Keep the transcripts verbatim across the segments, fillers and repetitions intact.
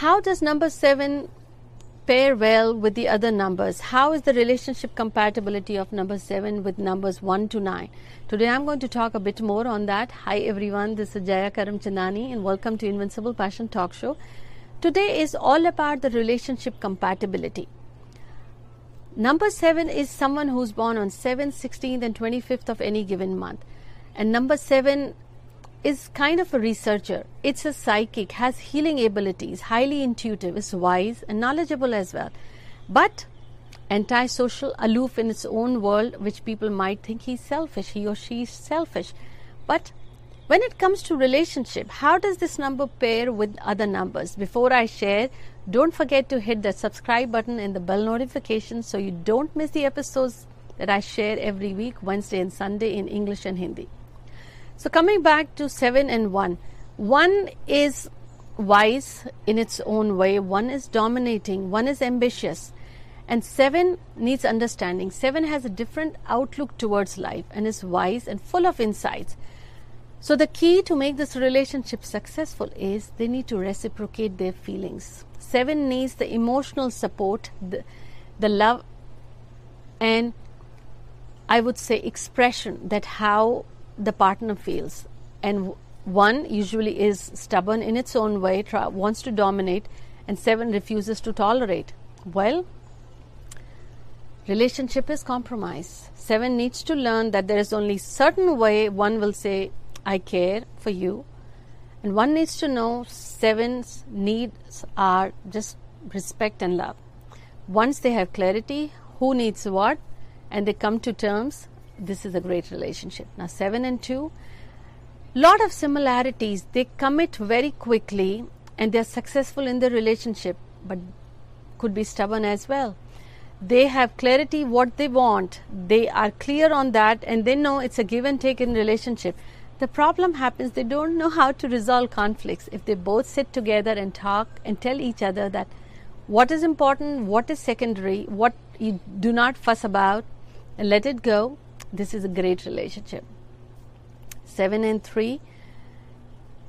How does number seven pair well with the other numbers? How is the relationship compatibility of number seven with numbers one to nine? Today I'm going to talk a bit more on that. Hi everyone, this is Jaya Karamchandani and welcome to Invincible Passion Talk Show. Today is all about the relationship compatibility. Number seven is someone who's born on seventh, sixteenth and twenty-fifth of any given month. And number seven is kind of a researcher. It's a psychic, has healing abilities, highly intuitive, is wise and knowledgeable as well. But antisocial, aloof in its own world, which people might think he's selfish, he or she is selfish. But when it comes to relationship, how does this number pair with other numbers? Before I share, don't forget to hit the subscribe button and the bell notification so you don't miss the episodes that I share every week, Wednesday and Sunday in English and Hindi. So coming back to seven and one, one is wise in its own way, one is dominating, one is ambitious, and seven needs understanding. Seven has a different outlook towards life and is wise and full of insights. So the key to make this relationship successful is they need to reciprocate their feelings. Seven needs the emotional support, the, the love, and I would say expression, that how the partner feels. And one usually is stubborn in its own way, try, wants to dominate, and seven refuses to tolerate. Well, relationship is compromise. Seven needs to learn that there is only certain way one will say, I care for you, and one needs to know seven's needs are just respect and love. Once they have clarity, who needs what, and they come to terms, this is a great relationship. Now seven and two, lot of similarities. They commit very quickly and they're successful in their relationship, but could be stubborn as well. They have clarity what they want. They are clear on that and they know it's a give and take in relationship. The problem happens, they don't know how to resolve conflicts. If they both sit together and talk and tell each other that what is important, what is secondary, what you do not fuss about and let it go, this is a great relationship. Seven and three.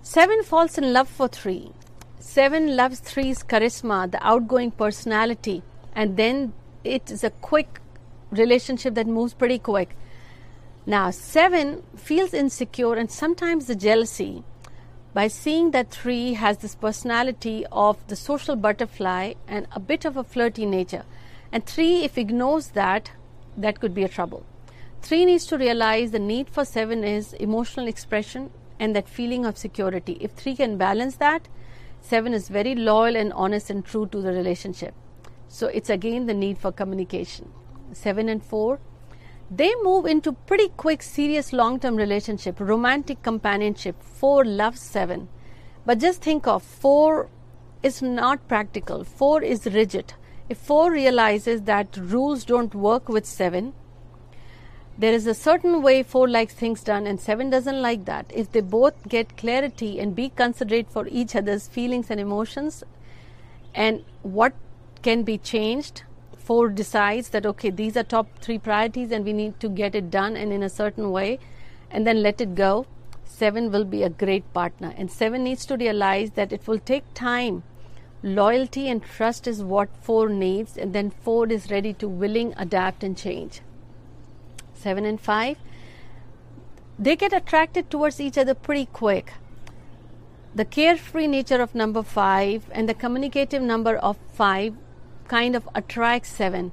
Seven falls in love for three. Seven loves three's charisma, the outgoing personality, and then it is a quick relationship that moves pretty quick. Now, seven feels insecure and sometimes the jealousy by seeing that three has this personality of the social butterfly and a bit of a flirty nature. And three, if ignores that, that could be a trouble. Three needs to realize the need for seven is emotional expression and that feeling of security. If three can balance that, seven is very loyal and honest and true to the relationship. So it's again the need for communication. Seven and four. They move into pretty quick, serious, long-term relationship, romantic companionship. Four loves seven. But just think of four is not practical. Four is rigid. If four realizes that rules don't work with seven, there is a certain way four likes things done and seven doesn't like that. If they both get clarity and be considerate for each other's feelings and emotions and what can be changed, four decides that, okay, these are top three priorities and we need to get it done and in a certain way and then let it go, seven will be a great partner. And seven needs to realize that it will take time. Loyalty and trust is what four needs, and then four is ready to willing, adapt and change. Seven and five, they get attracted towards each other pretty quick. The carefree nature of number five and the communicative number of five kind of attracts seven.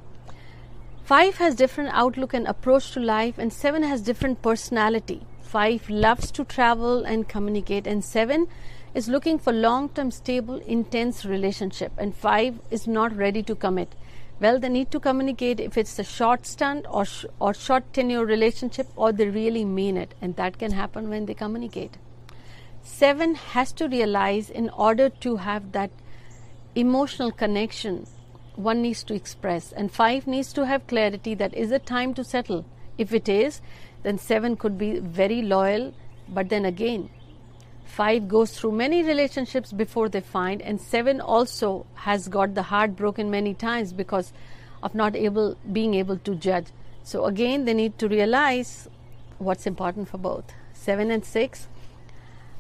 Five has different outlook and approach to life, and seven has different personality. Five loves to travel and communicate, and seven is looking for long-term, stable, intense relationship, and five is not ready to commit. Well, they need to communicate if it's a short stunt or sh or short tenure relationship, or they really mean it, and that can happen when they communicate. Seven has to realize in order to have that emotional connection, one needs to express, and five needs to have clarity that is a time to settle. If it is, then seven could be very loyal, but then again five goes through many relationships before they find, and seven also has got the heart broken many times because of not able being able to judge. So again, they need to realize what's important for both. Seven and six,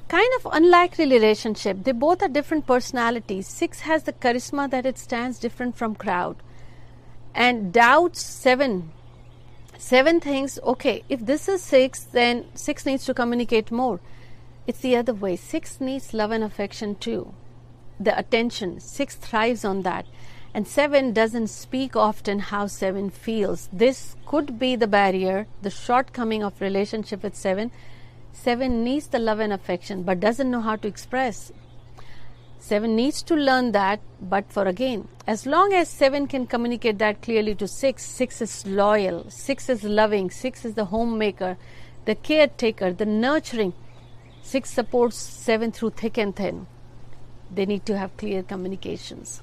kind of unlikely relationship. They both are different personalities. Six has the charisma that it stands different from crowd. And doubts seven. Seven thinks, okay, if this is six, then six needs to communicate more. It's the other way. Six needs love and affection too. The attention. Six thrives on that. And seven doesn't speak often how seven feels. This could be the barrier, the shortcoming of relationship with seven. Seven needs the love and affection, but doesn't know how to express. Seven needs to learn that, but for again, as long as seven can communicate that clearly to six, six is loyal, six is loving, six is the homemaker, the caretaker, the nurturing. Six supports seven through thick and thin. They need to have clear communications.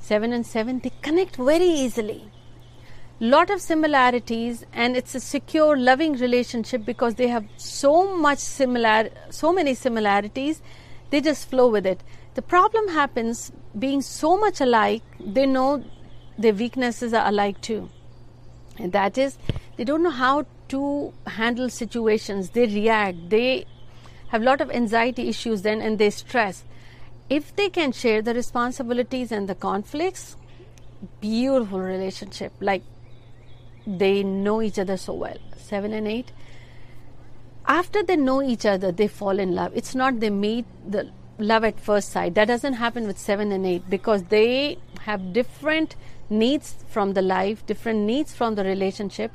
Seven and seven, they connect very easily. Lot of similarities, and it's a secure, loving relationship because they have so much similar, so many similarities. They just flow with it. The problem happens being so much alike. They know their weaknesses are alike too, and that is they don't know how to handle situations. They react. They have lot of anxiety issues then, and they stress. If they can share the responsibilities and the conflicts, beautiful relationship. Like they know each other so well. Seven and eight. After they know each other, they fall in love. It's not they meet the love at first sight. That doesn't happen with seven and eight because they have different needs from the life, different needs from the relationship.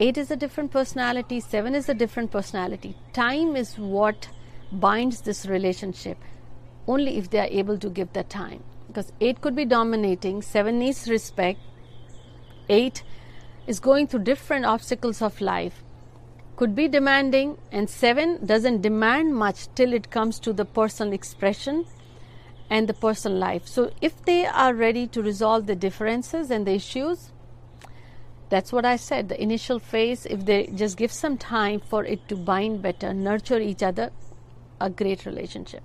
Eight is a different personality. Seven is a different personality. Time is what binds this relationship. Only if they are able to give their time. Because eight could be dominating, seven needs respect, eight is going through different obstacles of life, could be demanding, and seven doesn't demand much till it comes to the personal expression and the personal life. So if they are ready to resolve the differences and the issues, that's what I said, the initial phase, if they just give some time for it to bind better, nurture each other, a great relationship.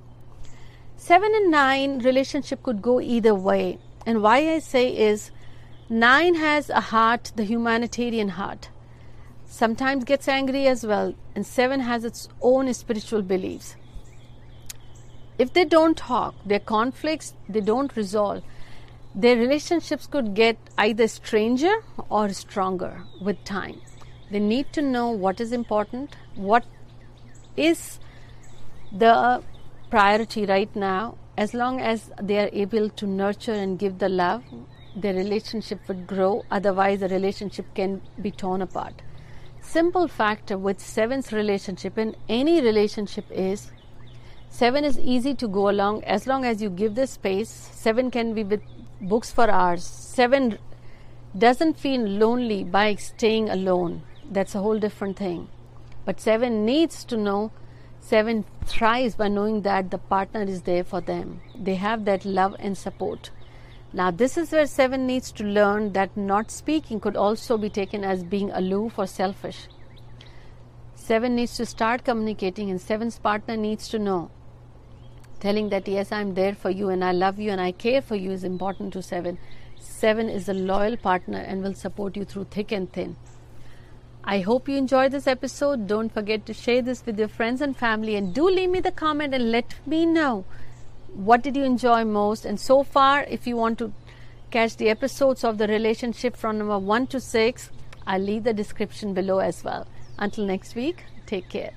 Seven and nine relationship could go either way, and why I say is nine has a heart, the humanitarian heart, sometimes gets angry as well, and seven has its own spiritual beliefs. If they don't talk, their conflicts, they don't resolve, their relationships could get either stranger or stronger with time. They need to know what is important, what is the priority right now. As long as they are able to nurture and give the love, their relationship would grow. Otherwise, the relationship can be torn apart. Simple factor with seven's relationship and any relationship is seven is easy to go along as long as you give the space. Seven can be with books for hours. Seven doesn't feel lonely by staying alone. That's a whole different thing. But seven needs to know. Seven thrives by knowing that the partner is there for them. They have that love and support. Now this is where seven needs to learn that not speaking could also be taken as being aloof or selfish. Seven needs to start communicating, and seven's partner needs to know. Telling that yes, I'm there for you and I love you and I care for you is important to seven. Seven is a loyal partner and will support you through thick and thin. I hope you enjoyed this episode. Don't forget to share this with your friends and family, and do leave me the comment and let me know what did you enjoy most. And so far, if you want to catch the episodes of the relationship from number one to six, I'll leave the description below as well. Until next week, take care.